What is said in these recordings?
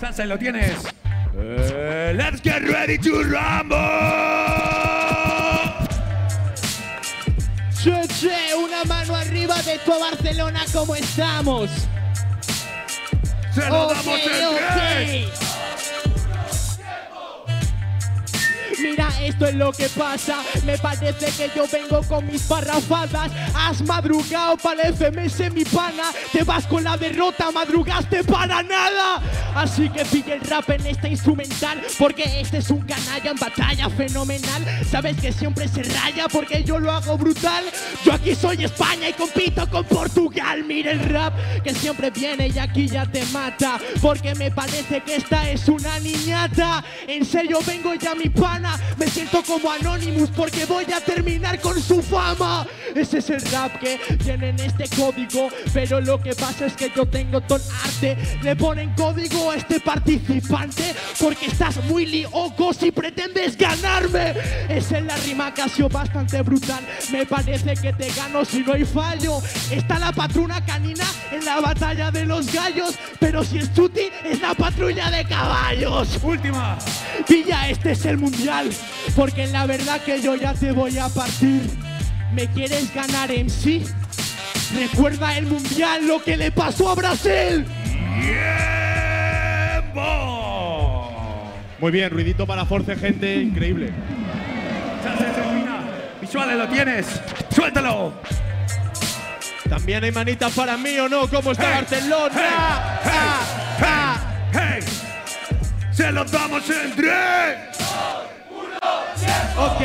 Sansa, lo tienes. Let's get ready to rumble. Chuty, una mano arriba de tu Barcelona, ¿cómo estamos? ¡Se lo damos en 3! Mira, esto es lo que pasa. Me parece que yo vengo con mis parrafadas. Has madrugado para el FMS, mi pana. Te vas con la derrota, madrugaste para nada. Así que pilla el rap en esta instrumental, porque este es un canalla en batalla fenomenal. Sabes que siempre se raya porque yo lo hago brutal. Yo aquí soy España y compito con Portugal. Mira el rap que siempre viene y aquí ya te mata, porque me parece que esta es una niñata. En serio vengo ya, mi pana. Me siento como Anonymous porque voy a terminar con su fama. Ese es el rap que tienen este código, pero lo que pasa es que yo tengo ton arte. Le ponen código a este participante porque estás muy lioco si pretendes ganarme. Esa es la rima que ha sido bastante brutal. Me parece que te gano si no hay fallo. Está la patrona canina en la batalla de los gallos, pero si es Chuty es la patrulla de caballos. Última. Pilla, este es el mundial, porque la verdad que yo ya te voy a partir. ¿Me quieres ganar, MC? Recuerda el mundial, lo que le pasó a Brasil. ¡Tiempo! Muy bien, ruidito para Force, gente, increíble. Visuales, lo tienes. ¡Suéltalo! También hay manitas para mí, ¿o no? ¿Cómo está Barcelona? Hey, hey, hey, hey. ¡Se los damos en 3! Ok,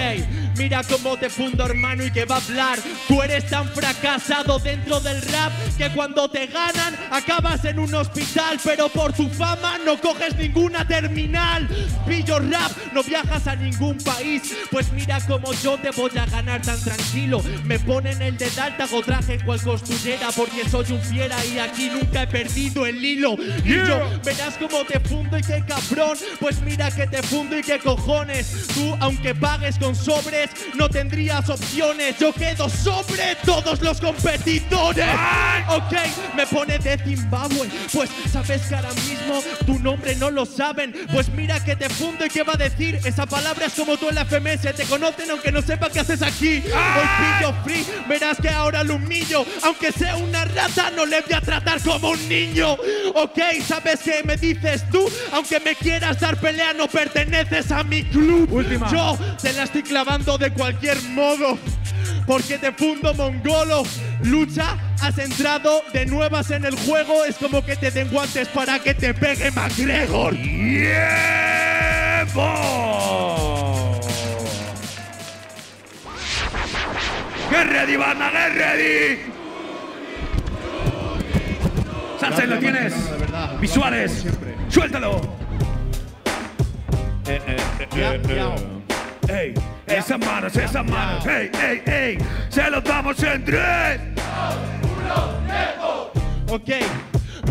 mira cómo te fundo, hermano, y que va a hablar. Tú eres tan fracasado dentro del rap que cuando te ganan acabas en un hospital, pero por tu fama no coges ninguna terminal. Pillo rap, no viajas a ningún país, pues mira cómo yo te voy a ganar tan tranquilo. Me ponen el dedal, te hago traje cual costurera, porque soy un fiera y aquí nunca he perdido el hilo. Yeah. Y yo, verás cómo te fundo y qué cabrón, pues mira que te fundo y qué cojones. Tú, aunque pagues con sobres, no tendrías opciones. Yo quedo sobre todos los competidores. Ok, me pone de Zimbabue, pues sabes que ahora mismo tu nombre no lo saben. Pues mira que te fundo y qué va a decir. Esa palabra es como tú en la FMS, te conocen aunque no sepan qué haces aquí. Hoy pillo free, verás que ahora lo humillo. Aunque sea una rata no le voy a tratar como un niño. Ok, sabes que me dices tú, aunque me quieras dar pelea no perteneces a mi club. Última. Yo te la estoy clavando de cualquier modo, porque te fundo, mongolo. Lucha, has entrado de nuevas en el juego. Es como que te den guantes para que te pegue McGregor. ¡Yeah! ¡Get ready, banda! ¡Get ready! Sánchez, lo tienes. Verdad, visuales, suéltalo. Ey, esas manos, ey, ey, ey, se los damos en 3, 2, 1, 3, 2. Ok.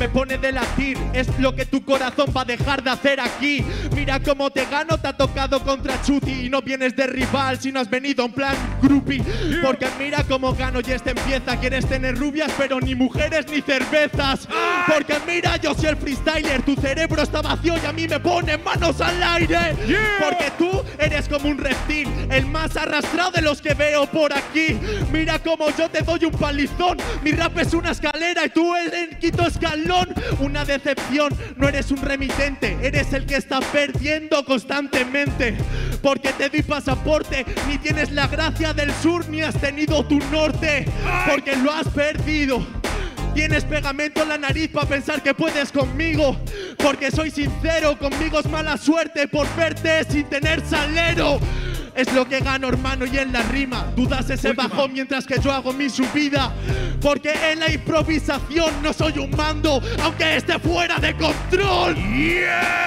Me pone de latir, es lo que tu corazón va a dejar de hacer aquí. Mira cómo te gano, te ha tocado contra Chuty y no vienes de rival, sino has venido en plan groupie. Porque mira cómo gano y este empieza. Quieres tener rubias, pero ni mujeres ni cervezas. Porque mira, yo soy el freestyler, tu cerebro está vacío y a mí me ponen manos al aire. Porque tú eres como un reptil, el más arrastrado de los que veo por aquí. Mira cómo yo te doy un palizón, mi rap es una escalera y tú eres quito escalón. Una decepción, no eres un remitente, eres el que está perdiendo constantemente. Porque te doy pasaporte, ni tienes la gracia del sur, ni has tenido tu norte. Porque lo has perdido. Tienes pegamento en la nariz para pensar que puedes conmigo. Porque soy sincero, conmigo es mala suerte por verte sin tener salero. es lo que gano, hermano, y en la rima. Dudas ese bajón mientras que yo hago mi subida. Porque en la improvisación no soy un mando, aunque esté fuera de control. ¡Yeah!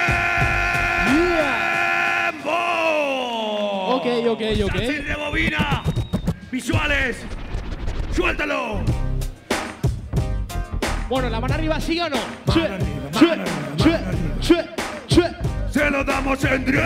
¡Bo! Ok. ¡Sacil de bobina! ¡Visuales! ¡Suéltalo! Bueno, ¿la mano arriba sí o no? ¡Sue! ¡Se lo damos en 3!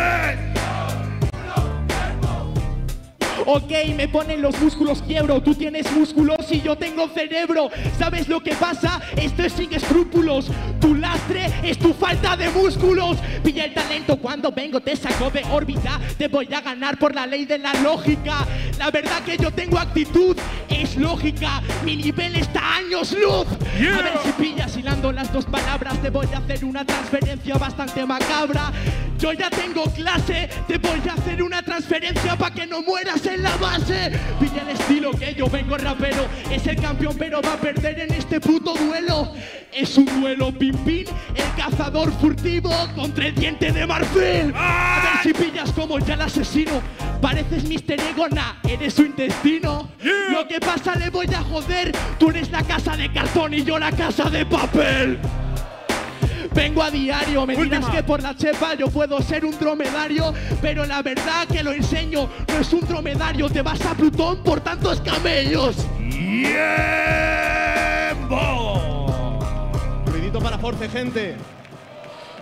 Ok, me ponen los músculos, quiebro. Tú tienes músculos y yo tengo cerebro. ¿Sabes lo que pasa? Esto es sin escrúpulos. Tu lastre es tu falta de músculos. Pilla el talento cuando vengo, te saco de órbita. Te voy a ganar por la ley de la lógica. La verdad que yo tengo actitud, es lógica. Mi nivel está años luz. Yeah. A ver si pillas hilando las dos palabras. Te voy a hacer una transferencia bastante macabra. Yo ya tengo clase, te voy a hacer una transferencia para que no mueras en la base. Pilla el estilo que yo vengo rapero, es el campeón pero va a perder en este puto duelo. Es un duelo pin-pin, el cazador furtivo contra el diente de marfil. A ver si pillas como ya el asesino, pareces Mister Egona, eres su intestino. Yeah. Lo que pasa le voy a joder, tú eres la casa de cartón y yo la casa de papel. Vengo a diario, me dirás que por la chepa yo puedo ser un dromedario, pero la verdad que lo enseño, no es un dromedario, te vas a Plutón por tantos camellos. ¡Tiempo! Ruidito para Force, gente.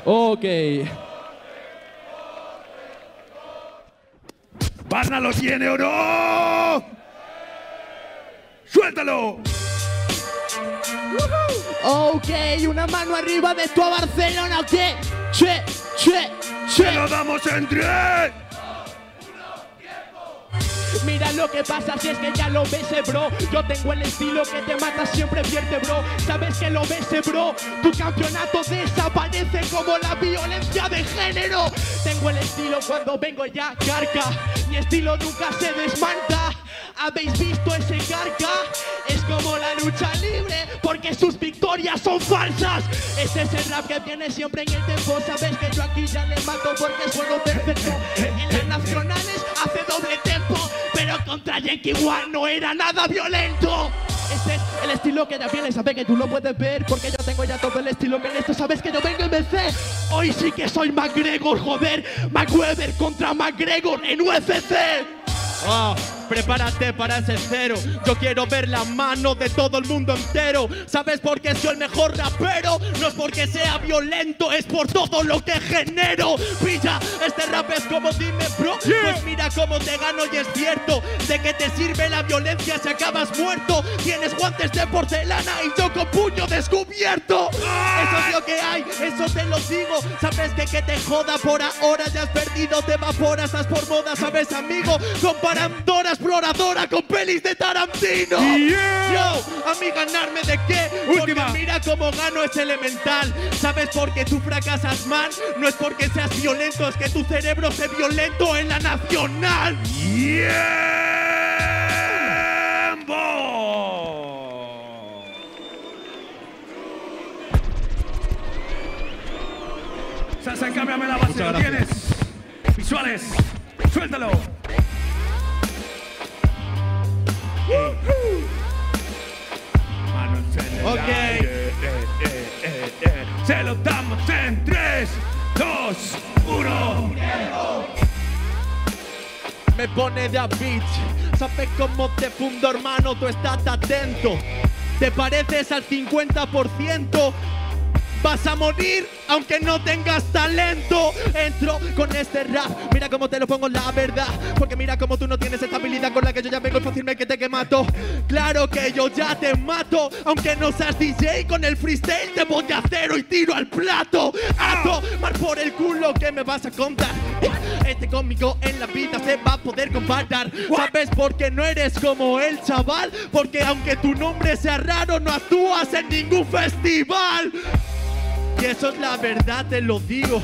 Ok. ¿Barna lo tiene o no? ¡Suéltalo! Ok, una mano arriba de tu Barcelona, ok. ¡Se lo damos en 3! Mira lo que pasa, si es que ya lo ves, bro. Yo tengo el estilo que te mata, siempre pierde, bro. Sabes que lo ves, bro. Tu campeonato desaparece como la violencia de género. Tengo el estilo cuando vengo ya, carca. Mi estilo nunca se desmanta. ¿Habéis visto ese carca? Es como la lucha libre, porque sus victorias son falsas. Ese es el rap que viene siempre en el tempo. Sabes que yo aquí ya le mato porque es bueno perfecto. En las nacionales hace doble tempo, pero contra Yankee One no era nada violento. Este es el estilo que ya viene, sabes que tú lo puedes ver, porque yo tengo ya todo el estilo que en esto. Sabes que yo vengo en BC. Hoy sí que soy McGregor, joder. McWeber contra McGregor en UFC. Oh, prepárate para ese cero. Yo quiero ver la mano de todo el mundo entero. ¿Sabes por qué soy el mejor rapero? No es porque sea violento, es por todo lo que genero. Pilla, este rap es como dime, bro. Yeah. Pues mira cómo te gano y es cierto. ¿De qué te sirve la violencia si acabas muerto? Tienes guantes de porcelana y yo con puño descubierto. Eso es lo que hay, eso te lo digo. ¿Sabes que te joda por ahora? Ya has perdido, te evaporas, estás por moda. ¿Sabes, amigo? Parandora exploradora con pelis de Tarantino. Yeah. Yo, a mí ganarme de qué. Última. Porque mira cómo gano, es elemental. ¿Sabes por qué tú fracasas, man? No es porque seas violento, es que tu cerebro se violento en la nacional. ¡Tiempo! Sansa, cámbiame la base, lo tienes. Visuales, suéltalo. Manos en el aire. Se lo damos en 3, 2, 1. Me pone de a bitch. Sabes cómo te fundo, hermano, tú estás atento. Te pareces al 50%. Vas a morir aunque no tengas talento. Entro con este rap, mira cómo te lo pongo, la verdad. Porque mira cómo tú no tienes esta habilidad con la que yo ya vengo, es fácilmente que te mato. Claro que yo ya te mato, aunque no seas DJ, con el freestyle te voy a cero y tiro al plato. Ato, mal por el culo, ¿qué me vas a contar? Este cómico en la vida se va a poder comparar. ¿Sabes por qué no eres como el chaval? Porque aunque tu nombre sea raro, no actúas en ningún festival. Y eso es la verdad, te lo digo.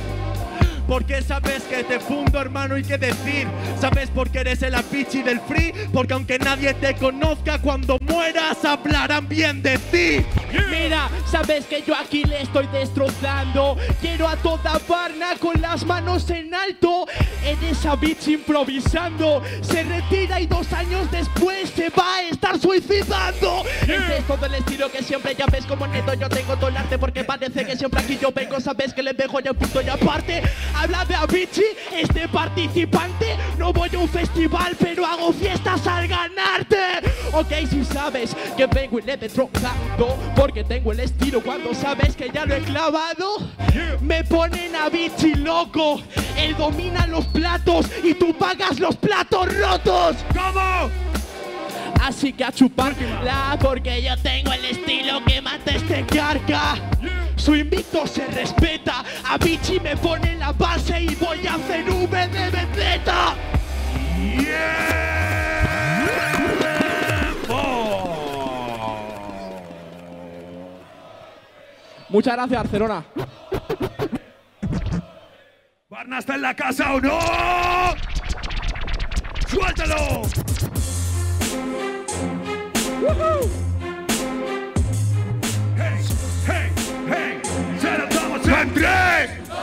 porque sabes que te fundo, hermano, y qué decir. Sabes por qué eres el apichi del free, porque aunque nadie te conozca, cuando mueras hablarán bien de ti. Mira, sabes que yo aquí le estoy destrozando. Quiero a toda Varna con las manos en alto. Eres apichi improvisando. Se retira y 2 años después se va a estar suicidando. Ese es todo el estilo que siempre, ya ves como neto yo tengo todo el arte, porque parece que siempre aquí yo vengo. Sabes que le dejo ya punto y aparte. Habla de Avicii, este participante. No voy a un festival, pero hago fiestas al ganarte. Ok, si sabes que vengo y le destrozando, porque tengo el estilo, cuando sabes que ya lo he clavado. Me ponen Avicii loco. Él domina los platos y tú pagas los platos rotos. ¿Cómo? Así que a chuparla, porque yo tengo el estilo que mata este carca. Su invicto se respeta. A Bichi me pone la base y voy a hacer V de Vendetta. Muchas gracias, Barcelona. ¿Varna está en la casa o no? ¡Suéltalo! ¡Woohoo! ¡Hey! ¡Hey! ¡Hey! ¡Se lo damos en 3, 2,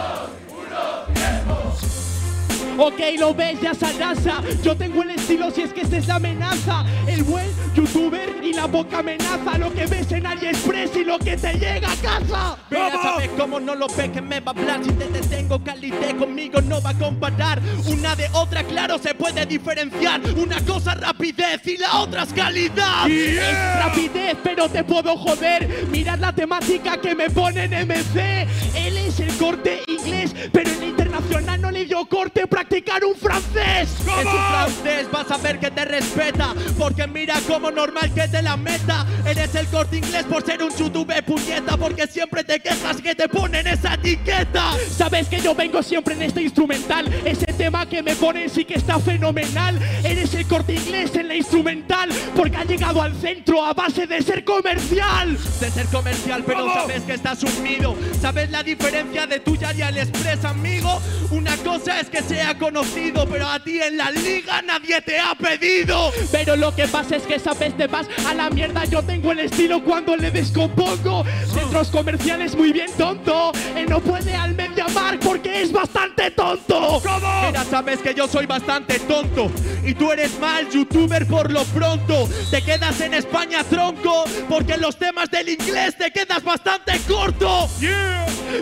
1, tiempo! Ok, lo ves, ya Sanasa. Yo tengo el estilo, si es que esta es la amenaza. El buen youtuber y la boca amenaza. Lo que ves en AliExpress y lo que te llega a casa. Mira, sabes cómo no lo ves, que me va a hablar. Si te detengo, calité conmigo no va a comparar. Una de otra, claro, se puede diferenciar. Una cosa es rapidez y la otra es calidad. Es rapidez, pero te puedo joder. Mirad la temática que me ponen MC. Él es el corte inglés, pero en internacional no le dio corte. Practicar un francés. ¿Cómo? Es un francés, vas a ver que te respeta, porque mira como normal que te la meta. Eres el corte inglés por ser un youtuber, puñeta, porque siempre te quejas que te ponen esa etiqueta. Sabes que yo vengo siempre en este instrumental. Ese tema que me ponen sí que está fenomenal. Eres el corte inglés en la instrumental, porque ha llegado al centro a base de ser comercial. De ser comercial, pero ¿cómo? Sabes que estás sumido. Sabes la diferencia de tuya y AliExpress, amigo. Una cosa es que sea conocido, pero a ti en la liga nadie te ha pedido. Pero lo que pasa es que esa vez te vas a la mierda. Yo tengo el estilo cuando le descompongo. Centros comerciales muy bien tonto. Él no puede al MediaMark porque es bastante tonto. ¿Cómo? Mira, sabes que yo soy bastante tonto y tú eres mal youtuber por lo pronto. Te quedas en España, tronco, porque en los temas del inglés te quedas bastante corto.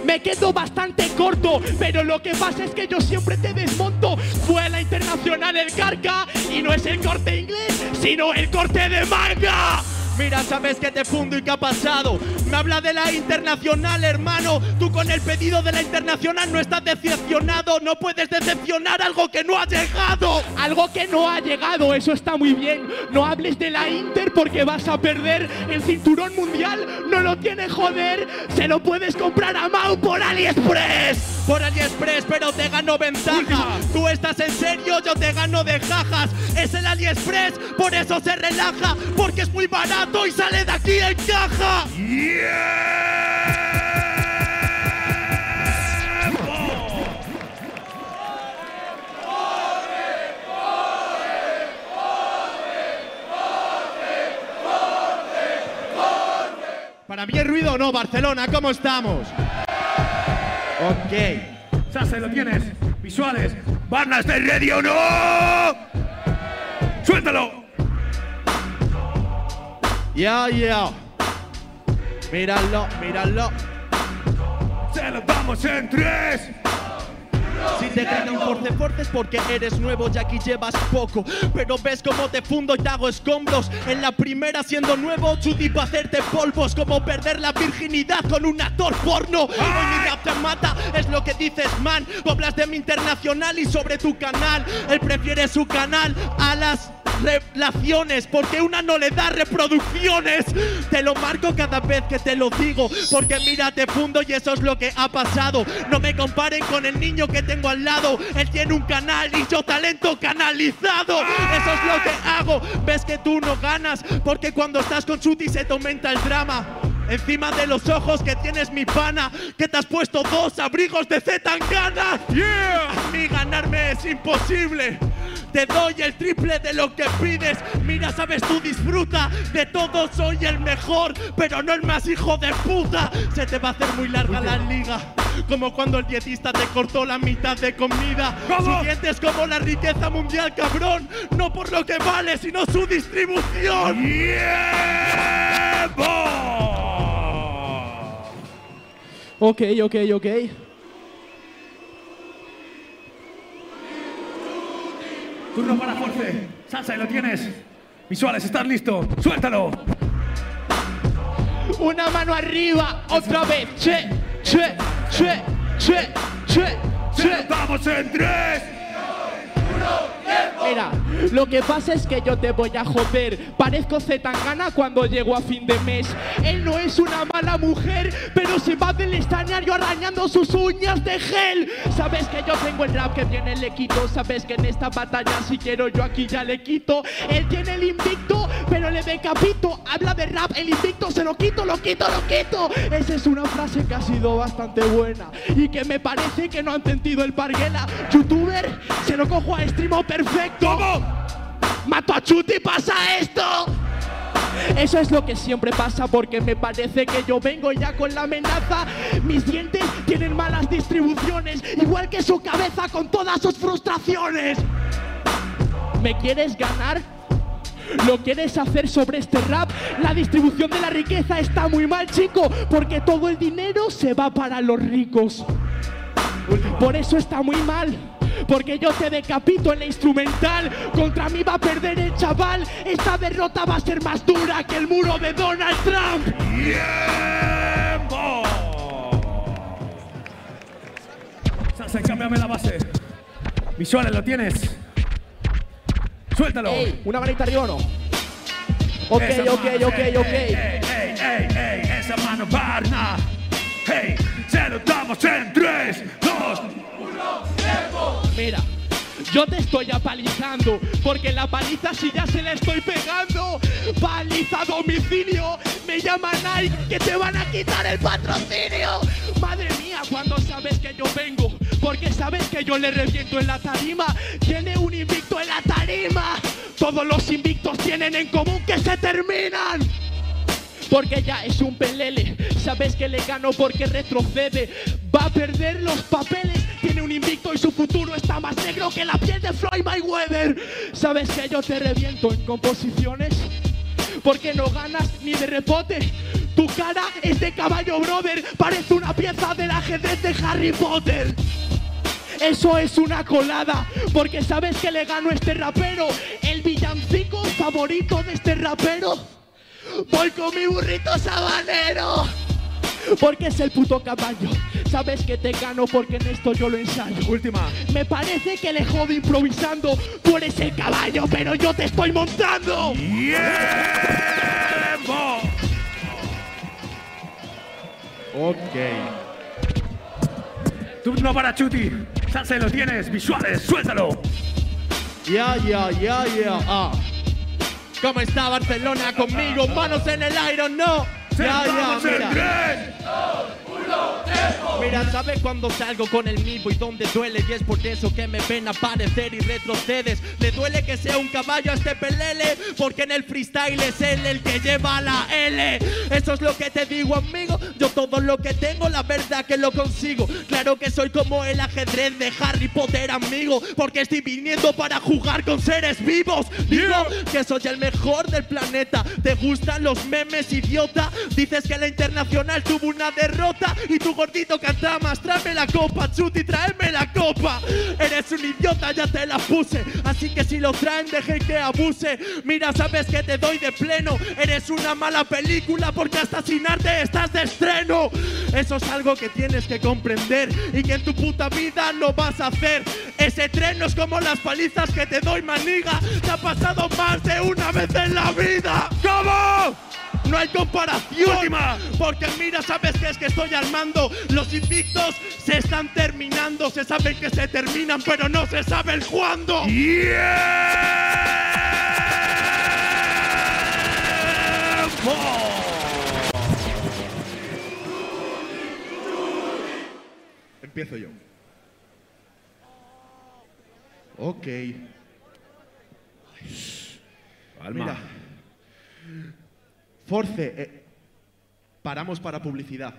Me quedo bastante corto, pero lo que pasa es que yo siempre te desmonto. Fue a la internacional el carca y no es el corte inglés, sino el corte de manga. Mira, sabes que te fundo y qué ha pasado. Me habla de la internacional, hermano. Tú con el pedido de la internacional no estás decepcionado. No puedes decepcionar algo que no ha llegado. Algo que no ha llegado, eso está muy bien. No hables de la Inter porque vas a perder. El cinturón mundial no lo tiene, joder. Se lo puedes comprar a Mau por AliExpress. Por AliExpress, pero te gano ventaja. Última. Tú estás en serio, yo te gano de jajas. Es el AliExpress, por eso se relaja. Porque es muy barato y sale de aquí en caja. Yeah. Para mí el ruido no, Barcelona, ¿cómo estamos? Ok. Sase, lo tienes. Visuales. Varna, ¿estás ready o no? Suéltalo. Ya, ya. Míralo, míralo. Se lo damos en 3. Si te ganan fuerte fuerte es porque eres nuevo y aquí llevas poco. Pero ves cómo te fundo y te hago escombros. En la primera siendo nuevo, Chuty va a hacerte polvos. Como perder la virginidad con un actor porno. Hoy mi rap te mata, es lo que dices, man. Hablas de mi internacional y sobre tu canal. Él prefiere su canal a las relaciones, porque una no le da reproducciones. Te lo marco cada vez que te lo digo, porque mira, te fundo y eso es lo que ha pasado. No me comparen con el niño que tengo al lado. Él tiene un canal y yo talento canalizado. Eso es lo que hago. Ves que tú no ganas, porque cuando estás con Chuty se te aumenta el drama. encima de los ojos que tienes, mi pana, que te has puesto dos abrigos de Ztangana. Yeah. A mí ganarme es imposible. Te doy el triple de lo que pides. Mira, sabes, tú disfruta de todo, soy el mejor, pero no el más hijo de puta. Se te va a hacer muy larga la liga, como cuando el dietista te cortó la mitad de comida. Su diente es como la riqueza mundial, cabrón. No por lo que vale, sino su distribución. Yeah, ok. Turno para Force. Salsa, y lo tienes. Visuales, estás listo. Suéltalo. Una mano arriba, otra vez. Che, che, che, che, che, che. Vamos en 3, 2, 1. Mira, lo que pasa es que yo te voy a joder. Parezco Ztangana cuando llego a fin de mes. Él no es una mala mujer, pero se va del escenario arañando sus uñas de gel. Sabes que yo tengo el rap que viene, le quito. Sabes que en esta batalla si quiero yo aquí ya le quito. Él tiene el invicto, pero le decapito. Habla de rap, el invicto se lo quito, lo quito, lo quito. Esa es una frase que ha sido bastante buena y que me parece que no han entendido el parguela. Youtuber, se lo cojo a streamo perfecto. ¿Cómo? Mato a Chuty y pasa esto. Eso es lo que siempre pasa, porque me parece que yo vengo ya con la amenaza. Mis dientes tienen malas distribuciones, igual que su cabeza con todas sus frustraciones. ¿Me quieres ganar? ¿Lo quieres hacer sobre este rap? La distribución de la riqueza está muy mal, chico, porque todo el dinero se va para los ricos. Por eso está muy mal. Porque yo te decapito en la instrumental. Contra mí va a perder el chaval. Esta derrota va a ser más dura que el muro de Donald Trump. Yeah, boy. Sansen, cámbiame la base. Visuales, lo tienes. Suéltalo. Ey, una manita arriba o no. Ok, esa ok, mano, ok, ey, ok. Ey, esa mano varna. Hey, se lo damos en 3, 2, 1. Mira, yo te estoy apalizando, porque la paliza si ya se la estoy pegando. Paliza a domicilio, me llama Nike, que te van a quitar el patrocinio. Madre mía, cuando sabes que yo vengo, porque sabes que yo le reviento en la tarima. Tiene un invicto en la tarima. Todos los invictos tienen en común que se terminan. Porque ya es un pelele, sabes que le gano porque retrocede. Va a perder los papeles, tiene un invicto y su futuro está más negro que la piel de Floyd Mayweather. Sabes que yo te reviento en composiciones, porque no ganas ni de rebote. Tu cara es de caballo, brother, parece una pieza del ajedrez de Harry Potter. Eso es una colada, porque sabes que le gano a este rapero. El villancico favorito de este rapero. Voy con mi burrito sabanero, porque es el puto caballo. Sabes que te gano porque en esto yo lo ensayo. Última. Me parece que le jode improvisando. Tú eres el caballo, pero yo te estoy montando. Yeah, ok. Turno para Chuty. Salsa, lo tienes. Visuales, suéltalo. Ya. ¿Cómo está Barcelona conmigo? Manos en el aire, no. Ya, mira. 3, 2, 1, mira, sabes cuando salgo con el mismo y donde duele, y es por eso que me ven aparecer y retrocedes. Le duele que sea un caballo a este pelele, porque en el freestyle es él el que lleva la L. Eso es lo que te digo, amigo. Yo todo lo que tengo, la verdad que lo consigo. Claro que soy como el ajedrez de Harry Potter, amigo, porque estoy viniendo para jugar con seres vivos. Digo que soy el mejor del planeta. ¿Te gustan los memes, idiota? Dices que la Internacional tuvo una derrota y tu gordito canta más. Tráeme la copa, Chuty, tráeme la copa. Eres un idiota, ya te la puse, así que si lo traen dejen que abuse. Mira, sabes que te doy de pleno. Eres una mala película porque hasta sin arte estás de estreno. Eso es algo que tienes que comprender y que en tu puta vida no vas a hacer. Ese tren no es como las palizas que te doy, maniga. Te ha pasado más de una vez en la vida. ¿Cómo? No hay comparación. Última. Porque mira, sabes que es que estoy armando. Los invictos se están terminando. Se saben que se terminan, pero no se sabe el cuándo. Yeah. Empiezo yo. Ok. Calma. Mira. Force, paramos para publicidad.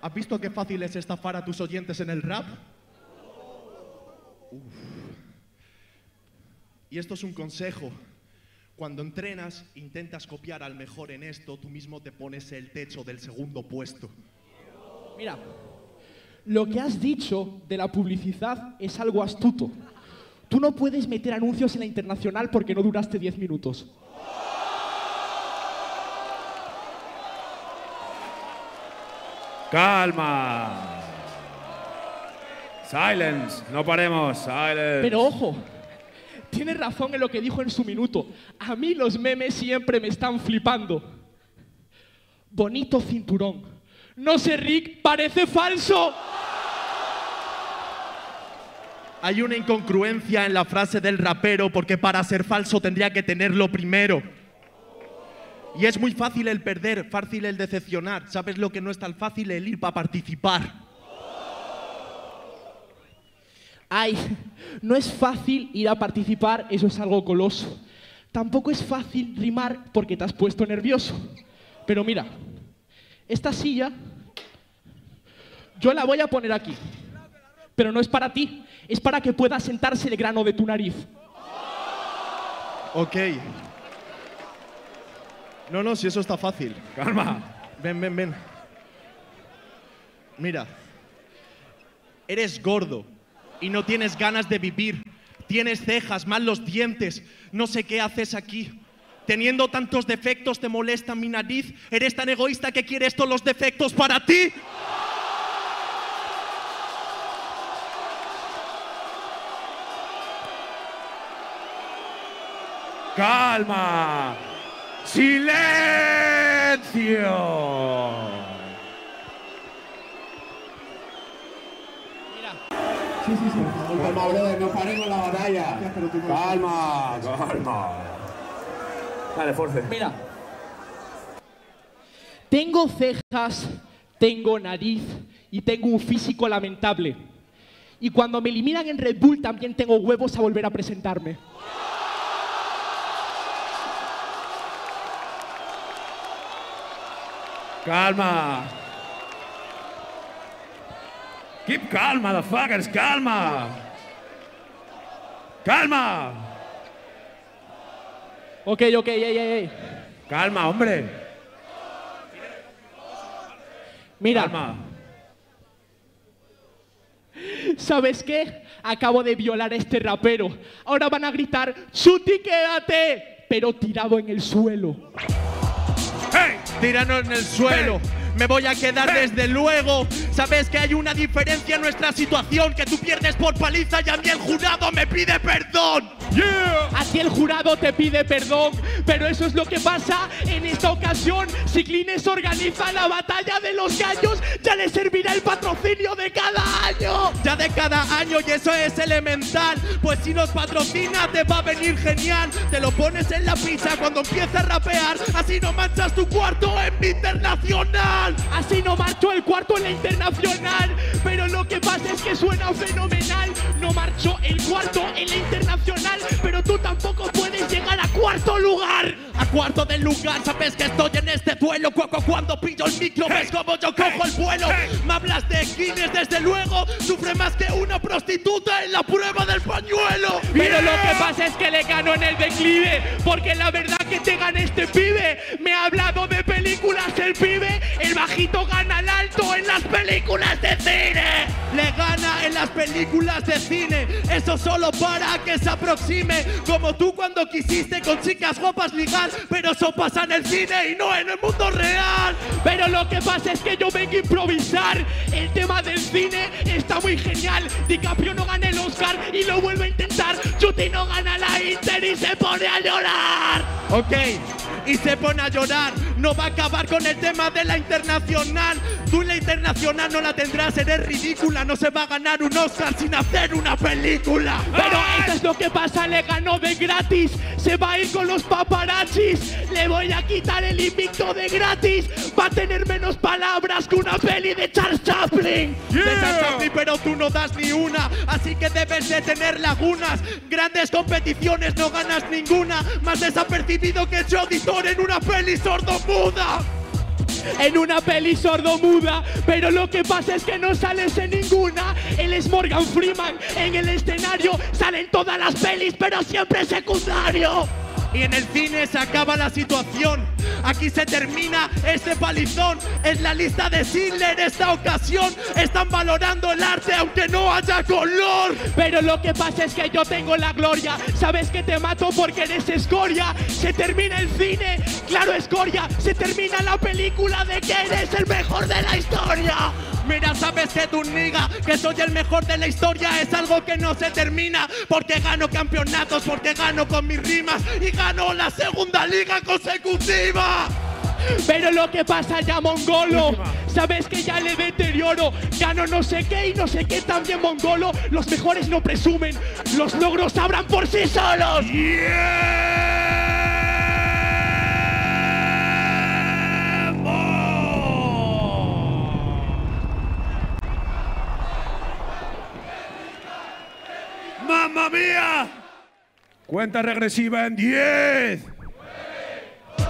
¿Has visto qué fácil es estafar a tus oyentes en el rap? Uf. Y esto es un consejo. Cuando entrenas, intentas copiar al mejor en esto, tú mismo te pones el techo del segundo puesto. Mira, lo que has dicho de la publicidad es algo astuto. Tú no puedes meter anuncios en la internacional porque no duraste 10 minutos. ¡Calma! Silence, no paremos, silence. Pero ojo. Tiene razón en lo que dijo en su minuto. A mí los memes siempre me están flipando. Bonito cinturón. No sé, Rick, parece falso. Hay una incongruencia en la frase del rapero porque para ser falso tendría que tenerlo primero. Y es muy fácil el perder, fácil el decepcionar. ¿Sabes lo que no es tan fácil? El ir para participar. Ay, no es fácil ir a participar, eso es algo coloso. Tampoco es fácil rimar porque te has puesto nervioso. Pero mira, esta silla yo la voy a poner aquí. Pero no es para ti, es para que pueda sentarse el grano de tu nariz. Ok. No, no, si eso está fácil. Calma. Ven, ven, ven. Mira, eres gordo. Y no tienes ganas de vivir, tienes cejas, mal los dientes, no sé qué haces aquí. Teniendo tantos defectos te molesta mi nariz, eres tan egoísta que quieres todos los defectos para ti. ¡Calma! ¡Silencio! Sí. Calma, brother, no paremos la batalla. Calma, calma. Dale, Force. Mira. Tengo cejas, tengo nariz y tengo un físico lamentable. Y cuando me eliminan en Red Bull también tengo huevos a volver a presentarme. Calma. Keep calm, motherfuckers, calma. Calma. Ok, ey. Calma, hombre. Mira. Calma. ¿Sabes qué? Acabo de violar a este rapero. Ahora van a gritar, ¡Chuty, quédate! Pero tirado en el suelo. ¡Hey! Tirado en el suelo. Hey. Me voy a quedar desde luego. Sabes que hay una diferencia en nuestra situación, que tú pierdes por paliza y a mí el jurado me pide perdón. Yeah. A ti el jurado te pide perdón, pero eso es lo que pasa en esta ocasión. Si Clines organiza la batalla de los gallos, ya le servirá el patrocinio de cada año. Ya de cada año, y eso es elemental. Pues si nos patrocina te va a venir genial. Te lo pones en la pizza cuando empieza a rapear, así no manchas tu cuarto en mi internacional. Así no marchó el cuarto en la internacional, pero lo que pasa es que suena fenomenal. No marchó el cuarto en la internacional, pero tú tampoco puedes llegar a cuarto lugar. A cuarto del lugar, sabes que estoy en este duelo. Cuando pillo el micro, ves como yo cojo el vuelo. Me hablas de Guinness, desde luego. Sufre más que una prostituta en la prueba del pañuelo. Pero lo que pasa es que le ganó en el declive, porque la verdad que te gané este pibe. Me ha hablado de películas el pibe. El bajito gana al alto en las películas de cine. Le gana en las películas de cine. Eso solo para que se aproxime. Como tú cuando quisiste con chicas guapas ligar, pero eso pasa en el cine y no en el mundo real. Pero lo que pasa es que yo vengo a improvisar. El tema del cine está muy genial. DiCaprio no gana el Oscar y lo vuelve a intentar. Chuty no gana la Inter y se pone a llorar. Ok, y se pone a llorar. no va a acabar con el tema de la internacional. Tú la internacional no la tendrás, eres ridícula. No se va a ganar un Oscar sin hacer una película. Pero esto es lo que pasa, le ganó de gratis. Se va a ir con los paparachis. Le voy a quitar el invicto de gratis. Va a tener menos palabras que una peli de Charles Chaplin. De Charles Chaplin, pero tú no das ni una. Así que debes de tener lagunas. Grandes competiciones no ganas ninguna. Más desapercibido que yo, auditor en una peli sordomuda. En una peli sordomuda, pero lo que pasa es que no sales en ninguna. Él es Morgan Freeman, en el escenario salen todas las pelis, pero siempre secundario. Y en el cine se acaba la situación. Aquí se termina este palizón. Es la lista de Schindler esta ocasión. Están valorando el arte aunque no haya color. Pero lo que pasa es que yo tengo la gloria. Sabes que te mato porque eres escoria. Se termina el cine, claro escoria. Se termina la película de que eres el mejor de la historia. Mira, sabes que tú niga que soy el mejor de la historia. Es algo que no se termina, porque gano campeonatos, porque gano con mis rimas y gano la segunda liga consecutiva. Pero lo que pasa ya, mongolo, sabes que ya le deterioro. Gano no sé qué y no sé qué también, mongolo. Los mejores no presumen, los logros hablan por sí solos. ¡Mamma mía! Cuenta regresiva en 10. 9, 8,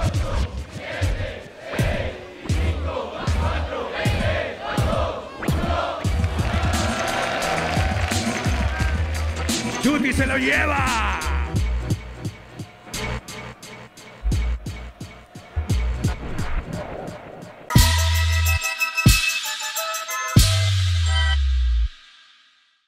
7, 6, 5, 4, 3, 2, 1. ¡Chuty se lo lleva!